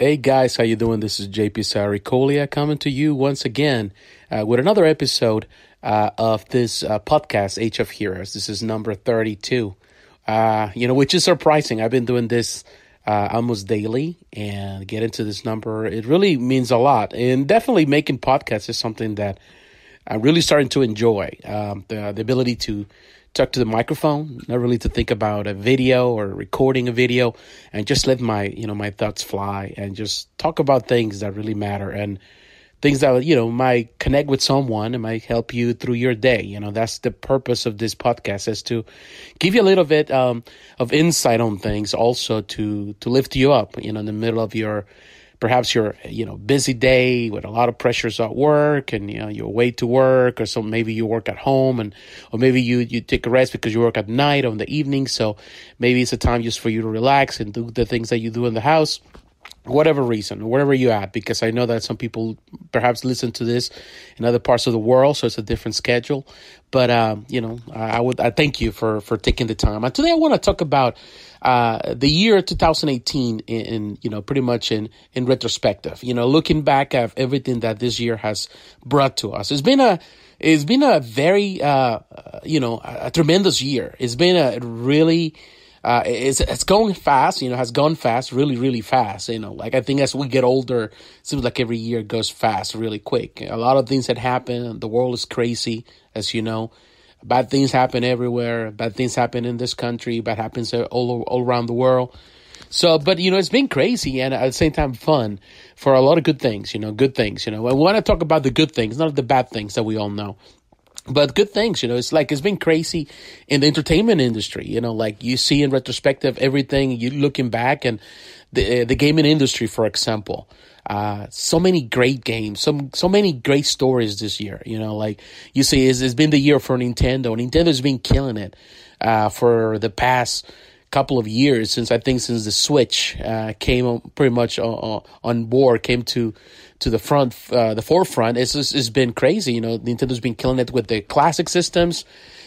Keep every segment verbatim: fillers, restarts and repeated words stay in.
Hey guys, how you doing? This is J P Saricolia coming to you once again uh, with another episode uh, of this uh, podcast, Age of Heroes. This is number thirty-two, uh, you know, which is surprising. I've been doing this uh, almost daily, and getting to this number, it really means a lot. And definitely making podcasts is something that I'm really starting to enjoy. Um, the, the ability to talk to the microphone, not really to think about a video or recording a video, and just let my, you know, my thoughts fly and just talk about things that really matter and things that, you know, might connect with someone and might help you through your day. You know, that's the purpose of this podcast, is to give you a little bit um, of insight on things, also to, to lift you up, you know, in the middle of your, perhaps your, you know, busy day with a lot of pressures at work, and, you know, you're away to work, or so maybe you work at home, and or maybe you, you take a rest because you work at night or in the evening. So maybe it's a time just for you to relax and do the things that you do in the house, whatever reason, wherever you're at, because I know that some people perhaps listen to this in other parts of the world, so it's a different schedule. But, um, you know, I would I thank you for, for taking the time. And today I want to talk about uh, the year twenty eighteen in, in, you know, pretty much in, in retrospective, you know, looking back at everything that this year has brought to us. It's been a it's been a very, uh, you know, a, a tremendous year. It's been a really Uh, it's, it's going fast, you know, has gone fast, really, really fast. You know, like, I think as we get older, it seems like every year goes fast, really quick. A lot of things that happen. The world is crazy, as you know. Bad things happen everywhere. Bad things happen in this country. Bad happens all, all around the world. So, but, you know, it's been crazy and at the same time fun for a lot of good things, you know, good things, you know. I want to talk about the good things, not the bad things that we all know. But good things, you know, it's like, it's been crazy in the entertainment industry, you know, like you see in retrospective, everything you looking back, and the, the gaming industry, for example, uh, so many great games, some, so many great stories this year, you know, like you see, it's, it's been the year for Nintendo. Nintendo's been killing it, uh, for the past couple of years, since I think since the Switch uh, came on, pretty much on, on board, came to to the front, uh, the forefront. It's it's been crazy, you know. Nintendo's been killing it with the classic systems,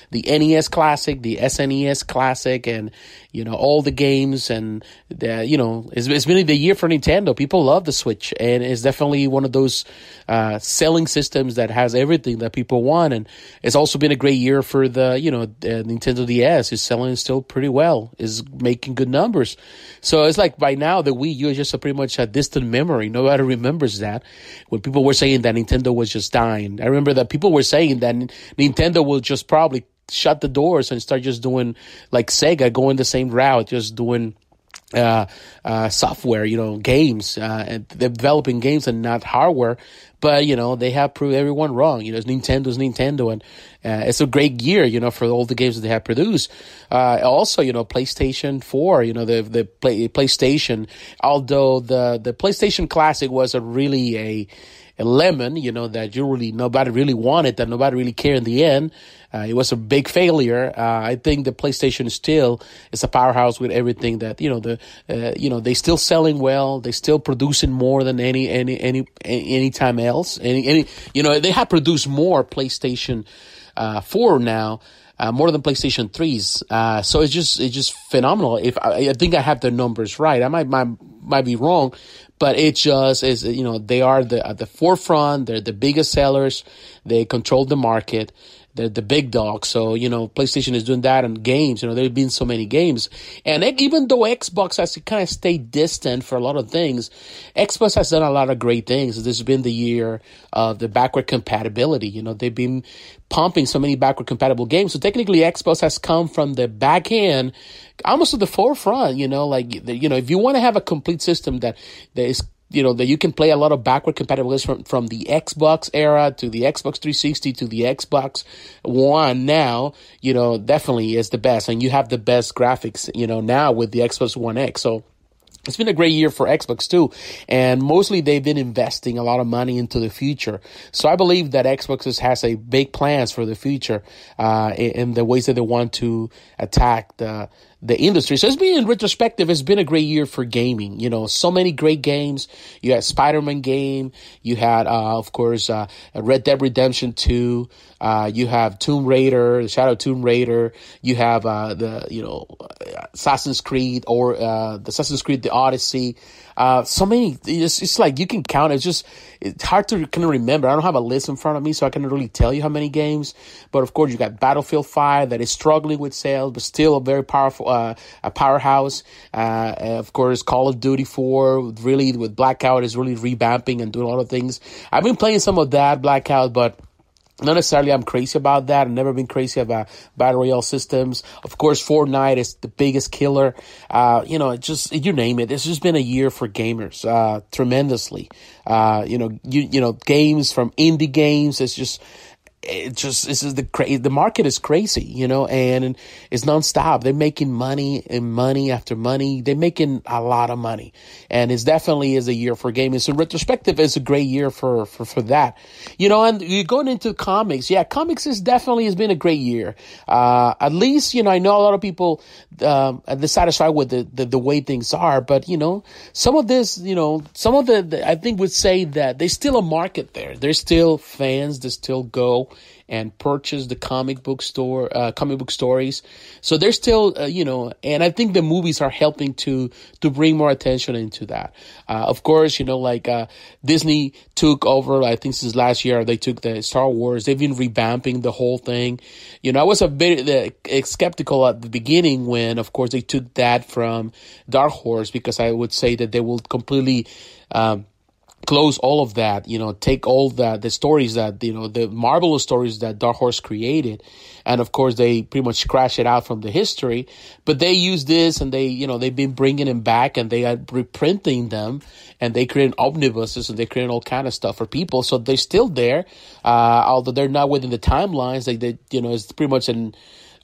the N E S classic, the S N E S classic, and, you know, all the games, and the, you know, it's it's been the year for Nintendo. People love the Switch, and it's definitely one of those uh, selling systems that has everything that people want. And it's also been a great year for the, you know, the Nintendo D S is selling still pretty well. It's making good numbers. So it's like by now the Wii U is just a pretty much a distant memory. Nobody remembers that, when people were saying that Nintendo was just dying. I remember that people were saying that Nintendo will just probably shut the doors and start just doing like Sega, going the same route, just doing uh, uh, software, you know, games, uh, and developing games and not hardware. But, you know, they have proved everyone wrong. You know, Nintendo's Nintendo, and uh, it's a great year, you know, for all the games that they have produced. Uh, also, you know, PlayStation four, you know, the the play, PlayStation, although the, the PlayStation Classic was a really a, a lemon, you know, that you really, nobody really wanted, that nobody really cared in the end. Uh, it was a big failure. Uh, I think the PlayStation still is a powerhouse with everything that, you know, the, uh, you know, they still selling well. They still producing more than any, any, any, any time else. Any, any, you know, they have produced more PlayStation, uh, four now, uh, more than PlayStation threes. Uh, so it's just, it's just phenomenal. If I, I think I have the numbers right, I might, might, might be wrong, but it just is, you know, they are the, at the forefront. They're the biggest sellers. They control the market. They're the big dog. So, you know, PlayStation is doing that, and games, you know, there have been so many games. And it, even though Xbox has to kind of stay distant for a lot of things, Xbox has done a lot of great things. This has been the year of the backward compatibility. You know, they've been pumping so many backward compatible games. So technically Xbox has come from the back end almost to the forefront, you know, like, you know, if you want to have a complete system that, that is, you know, that you can play a lot of backward compatibilities from, from the Xbox era to the Xbox three sixty to the Xbox One now, you know, definitely is the best. And you have the best graphics, you know, now with the Xbox One X. So it's been a great year for Xbox too. And mostly they've been investing a lot of money into the future. So I believe that Xbox has a big plans for the future, uh, in, in the ways that they want to attack the the industry. So it's been, in retrospective, it's been a great year for gaming. You know, so many great games. You had Spider-Man game. You had, uh, of course, uh, Red Dead Redemption two. Uh, you have Tomb Raider, Shadow Tomb Raider. You have uh, the, you know, Assassin's Creed or uh, the Assassin's Creed, the Odyssey. Uh, so many. It's, it's like you can count. It's just it's hard to kind of remember. I don't have a list in front of me, so I can't really tell you how many games. But of course, you got Battlefield five that is struggling with sales, but still a very powerful, uh, a powerhouse. Uh, of course, Call of Duty four, really with Blackout, is really revamping and doing a lot of things. I've been playing some of that Blackout, but not necessarily I'm crazy about that. I've never been crazy about battle royale systems. Of course, Fortnite is the biggest killer. Uh, you know, just, you name it. It's just been a year for gamers, uh, tremendously. Uh, you know, you, you know, games from indie games. It's just, it just, this is the cra- the market is crazy, you know, and it's nonstop. They're making money and money after money. They're making a lot of money, and it's definitely is a year for gaming. So in retrospective, it's a great year for, for, for that, you know, and you're going into comics. Yeah. Comics is definitely has been a great year. Uh, at least, you know, I know a lot of people, um, are dissatisfied with the, the, the way things are, but you know, some of this, you know, some of the, the I think would say that there's still a market there. There's still fans that still go and purchase the comic book store, uh, comic book stories. So they're still, uh, you know, and I think the movies are helping to, to bring more attention into that. Uh, of course, you know, like, uh, Disney took over, I think since last year, they took the Star Wars. They've been revamping the whole thing. You know, I was a bit uh, skeptical at the beginning when, of course, they took that from Dark Horse, because I would say that they will completely, um, close all of that, you know, take all the, the stories that, you know, the marvelous stories that Dark Horse created. And of course, they pretty much scratch it out from the history, but they use this and they, you know, they've been bringing them back and they are reprinting them and they create omnibuses and they create all kind of stuff for people. So they're still there, uh, although they're not within the timelines. Like they, you know, it's pretty much an,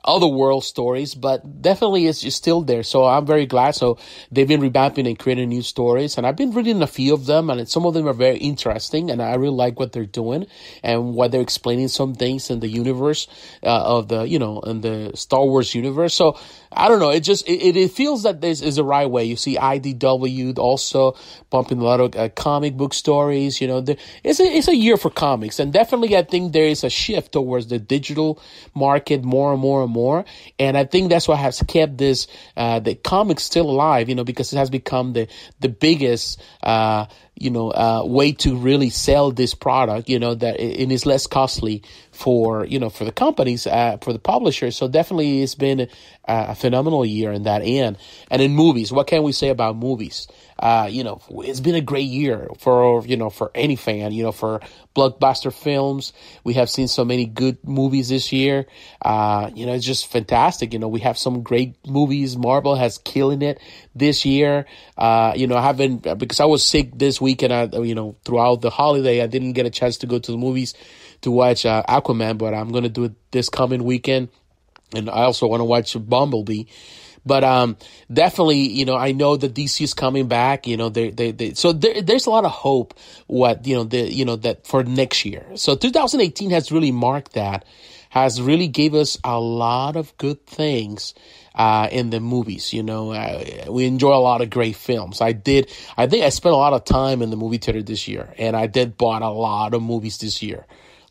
other world stories, but definitely it's just still there. So I'm very glad. So they've been revamping and creating new stories, and I've been reading a few of them, and some of them are very interesting, and I really like what they're doing and what they're explaining some things in the universe uh, of the, you know, in the Star Wars universe. So I don't know. It just, it, it feels that this is the right way. You see I D W also pumping a lot of uh, comic book stories, you know, the, it's a, it's a year for comics, and definitely I think there is a shift towards the digital market more and more and more. More. And I think that's what has kept this, uh, the comics still alive, you know, because it has become the, the biggest, uh, you know, uh, way to really sell this product, you know, that it is less costly for, you know, for the companies, uh, for the publishers. So definitely it's been a, a phenomenal year in that end. And in movies, what can we say about movies? Uh, you know, it's been a great year for, you know, for any fan, you know, for blockbuster films. We have seen so many good movies this year. Uh, you know, it's just fantastic. You know, we have some great movies. Marvel has killing it this year. Uh, you know, I haven't, because I was sick this weekend, I, you know, throughout the holiday, I didn't get a chance to go to the movies to watch uh, Aquaman, but I'm going to do it this coming weekend. And I also want to watch Bumblebee. But um, definitely, you know, I know that D C is coming back. You know, they, they, they so there, there's a lot of hope. What you know, the you know that for next year. So two thousand eighteen has really marked that, has really gave us a lot of good things uh, in the movies. You know, uh, we enjoy a lot of great films. I did. I think I spent a lot of time in the movie theater this year, and I did bought a lot of movies this year.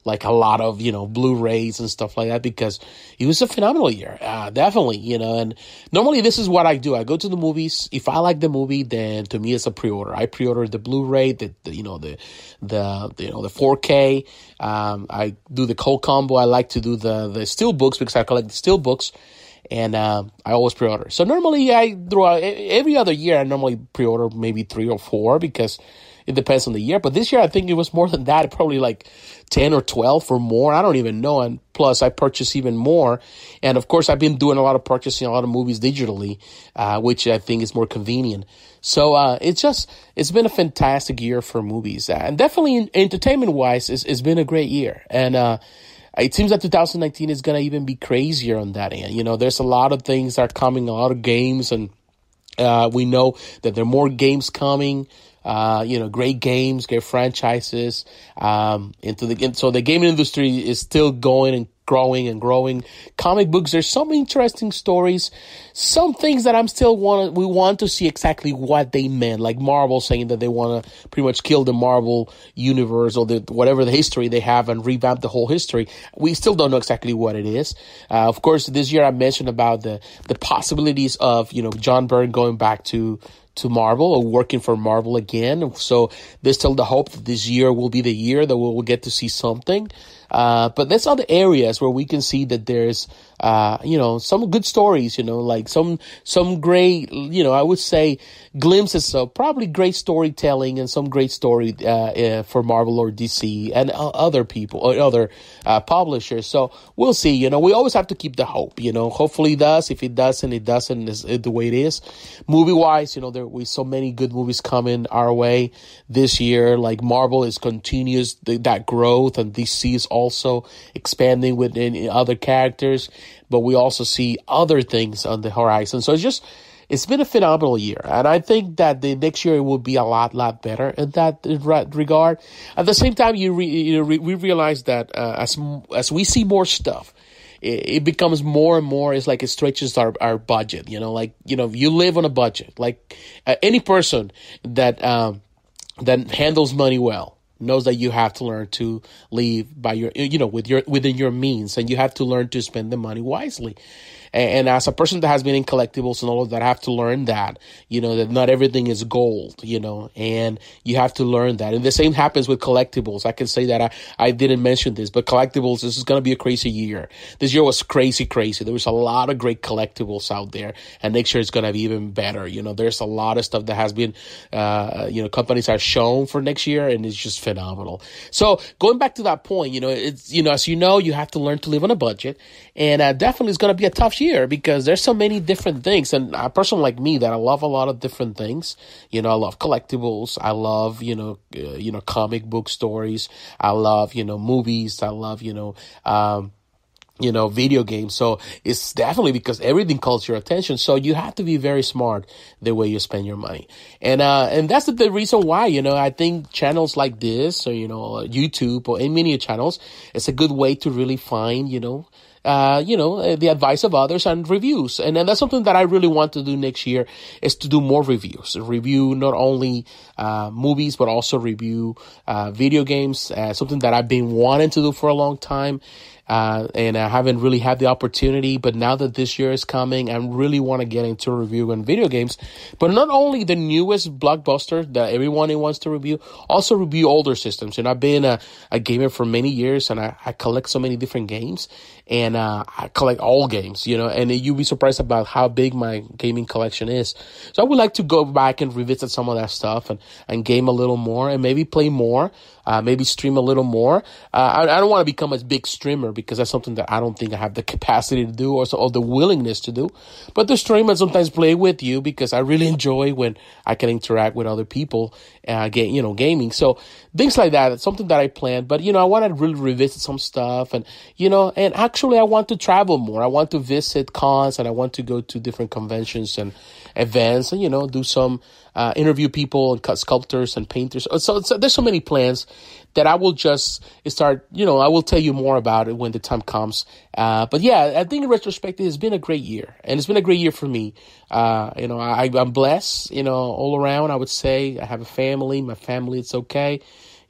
Like a lot of, you know, Blu-rays and stuff like that, because it was a phenomenal year. Uh, definitely, you know, and normally this is what I do. I go to the movies. If I like the movie, then to me it's a pre-order. I pre-order the Blu-ray, the, the you know, the, the, you know, the four K. Um, I do the cold combo. I like to do the, the steel books because I collect the steel books. And uh, I always pre-order. So normally I throughout every other year I normally pre-order maybe three or four because it depends on the year. But this year I think it was more than that, probably like ten or twelve or more. I don't even know. And plus I purchased even more. And of course I've been doing a lot of purchasing, a lot of movies digitally, uh, which I think is more convenient. So uh, it's just it's been a fantastic year for movies, uh, and definitely entertainment wise, it's, it's been a great year. And uh, it seems that two thousand nineteen is going to even be crazier on that end. You know, there's a lot of things that are coming, a lot of games, and uh, we know that there are more games coming, uh, you know, great games, great franchises. Um, into the, so the gaming industry is still going and growing and growing. Comic books, there's some interesting stories, some things that I'm still want we want to see exactly what they meant, like Marvel saying that they want to pretty much kill the Marvel universe or the whatever the history they have and revamp the whole history. We still don't know exactly what it is. Uh, of course, this year I mentioned about the the possibilities of, you know, John Byrne going back to to Marvel or working for Marvel again. So there's still the hope that this year will be the year that we'll get to see something. Uh, but that's other areas where we can see that there's, uh, you know, some good stories, you know, like some, some great, you know, I would say glimpses of probably great storytelling and some great story, uh, uh for Marvel or D C and uh, other people or other, uh, publishers. So we'll see, you know, we always have to keep the hope, you know, hopefully it does. If it doesn't, it doesn't is the way it is. Movie wise, you know, there we so many good movies coming our way this year. Like Marvel is continuous th- that growth, and D C is also expanding within other characters, but we also see other things on the horizon. So it's just, it's been a phenomenal year, and I think that the next year will be a lot, lot better in that regard. At the same time, you, re, you know, re, we realize that uh, as as we see more stuff, it becomes more and more, it's like it stretches our, our budget, you know, like, you know, you live on a budget, like uh, any person that, um, that handles money well knows that you have to learn to live by your, you know, with your, within your means, and you have to learn to spend the money wisely. And, and as a person that has been in collectibles and all of that, I have to learn that, you know, that not everything is gold, you know, and you have to learn that. And the same happens with collectibles. I can say that I, I didn't mention this, but collectibles, this is going to be a crazy year. This year was crazy, crazy. There was a lot of great collectibles out there, and next year it's going to be even better. You know, there's a lot of stuff that has been, uh, you know, companies are shown for next year, and it's just phenomenal. So going back to that point, you know, it's, you know, as you know, you have to learn to live on a budget, and uh, definitely it's going to be a tough year because there's so many different things. And a person like me that I love a lot of different things, you know, I love collectibles. I love, you know, uh, you know, comic book stories. I love, you know, movies. I love, you know, um, you know, video games. So it's definitely because everything calls your attention. So you have to be very smart the way you spend your money. And, uh, and that's the, the reason why, you know, I think channels like this or, you know, YouTube or many channels, it's a good way to really find, you know, Uh, you know, the advice of others and reviews. And, and that's something that I really want to do next year, is to do more reviews. Review not only uh, movies, but also review uh, video games, uh, something that I've been wanting to do for a long time. Uh, and I haven't really had the opportunity, but now that this year is coming, I really want to get into reviewing video games, but not only the newest blockbuster that everyone wants to review, also review older systems. And I've been a, a gamer for many years, and I, I collect so many different games, and uh, I collect all games, you know, and you'll be surprised about how big my gaming collection is. So I would like to go back and revisit some of that stuff and, and game a little more, and maybe play more. Uh, maybe stream a little more. Uh, I, I don't want to become a big streamer because that's something that I don't think I have the capacity to do or, so, or the willingness to do. But the stream and sometimes play with you because I really enjoy when I can interact with other people, uh, get, you know, gaming. So things like that. It's something that I planned. But, you know, I want to really revisit some stuff. And, you know, and actually I want to travel more. I want to visit cons, and I want to go to different conventions and events and, you know, do some Uh, interview people and cut sculptors and painters. So, so there's so many plans that I will just start, you know, I will tell you more about it when the time comes. Uh, but yeah, I think in retrospect, it's been a great year, and it's been a great year for me. Uh, you know, I, I'm blessed, you know, all around. I would say I have a family, my family, it's okay.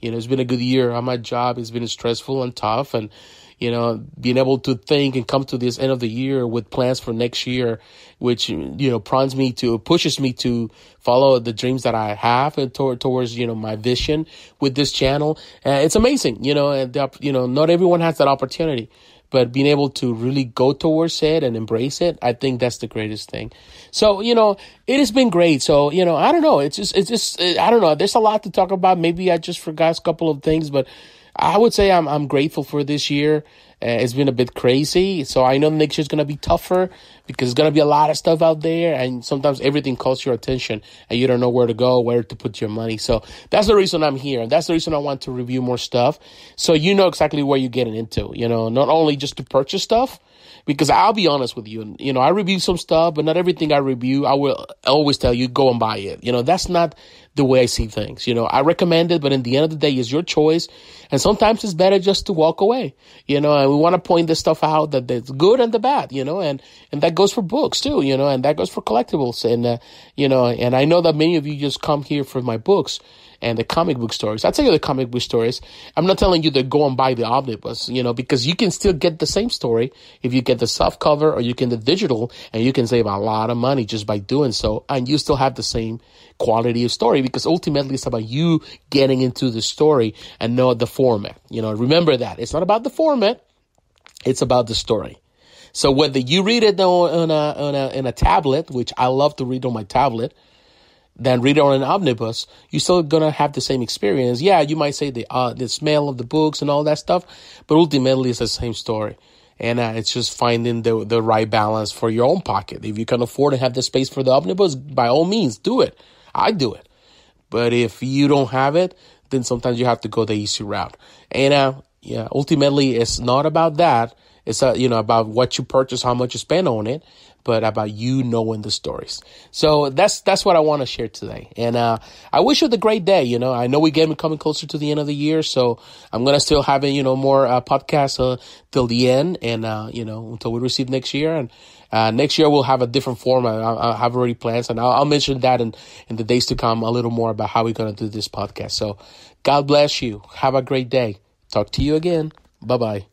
You know, it's been a good year on my job. It's been stressful and tough, and, you know, being able to think and come to this end of the year with plans for next year, which, you know, prompts me to, pushes me to follow the dreams that I have and toward, towards, you know, my vision with this channel. Uh, it's amazing, you know, and, the, you know, not everyone has that opportunity, but being able to really go towards it and embrace it, I think that's the greatest thing. So, you know, it has been great. So, you know, I don't know. It's just, it's just, I don't know. There's a lot to talk about. Maybe I just forgot a couple of things, but I would say I'm I'm grateful for this year. Uh, it's been a bit crazy, so I know next year's gonna be tougher because there's gonna be a lot of stuff out there, and sometimes everything calls your attention, and you don't know where to go, where to put your money. So that's the reason I'm here, and that's the reason I want to review more stuff, so you know exactly what you're getting into. You know, not only just to purchase stuff, because I'll be honest with you, you know, I review some stuff, but not everything I review, I will always tell you go and buy it. You know, that's not the way I see things. You know, I recommend it, but in the end of the day, it's your choice. And sometimes it's better just to walk away. You know, and we want to point this stuff out, that it's good and the bad, you know, and, and that goes for books too, you know, and that goes for collectibles. And, uh, you know, and I know that many of you just come here for my books and the comic book stories. I tell you the comic book stories. I'm not telling you to go and buy the omnibus, you know, because you can still get the same story if you get the soft cover or you can the digital, and you can save a lot of money just by doing so, and you still have the same quality of story, because ultimately it's about you getting into the story and not the format. You know, remember that. It's not about the format. It's about the story. So whether you read it on a, on a, in a tablet, which I love to read on my tablet, than read it on an omnibus, you're still going to have the same experience. Yeah, you might say the uh, the smell of the books and all that stuff, but ultimately it's the same story. And uh, it's just finding the the right balance for your own pocket. If you can afford to have the space for the omnibus, by all means, do it. I do it. But if you don't have it, then sometimes you have to go the easy route. And uh, yeah, ultimately, it's not about that. It's uh, you know, about what you purchase, how much you spend on it, but about you knowing the stories. So that's that's what I want to share today. And uh, I wish you the great day. You know, I know we're getting coming closer to the end of the year, so I'm going to still have, you know, more uh, podcasts uh, till the end, and, uh, you know, until we receive next year. And uh, next year we'll have a different format. I, I have already plans, and I'll, I'll mention that in, in the days to come a little more about how we're going to do this podcast. So God bless you. Have a great day. Talk to you again. Bye-bye.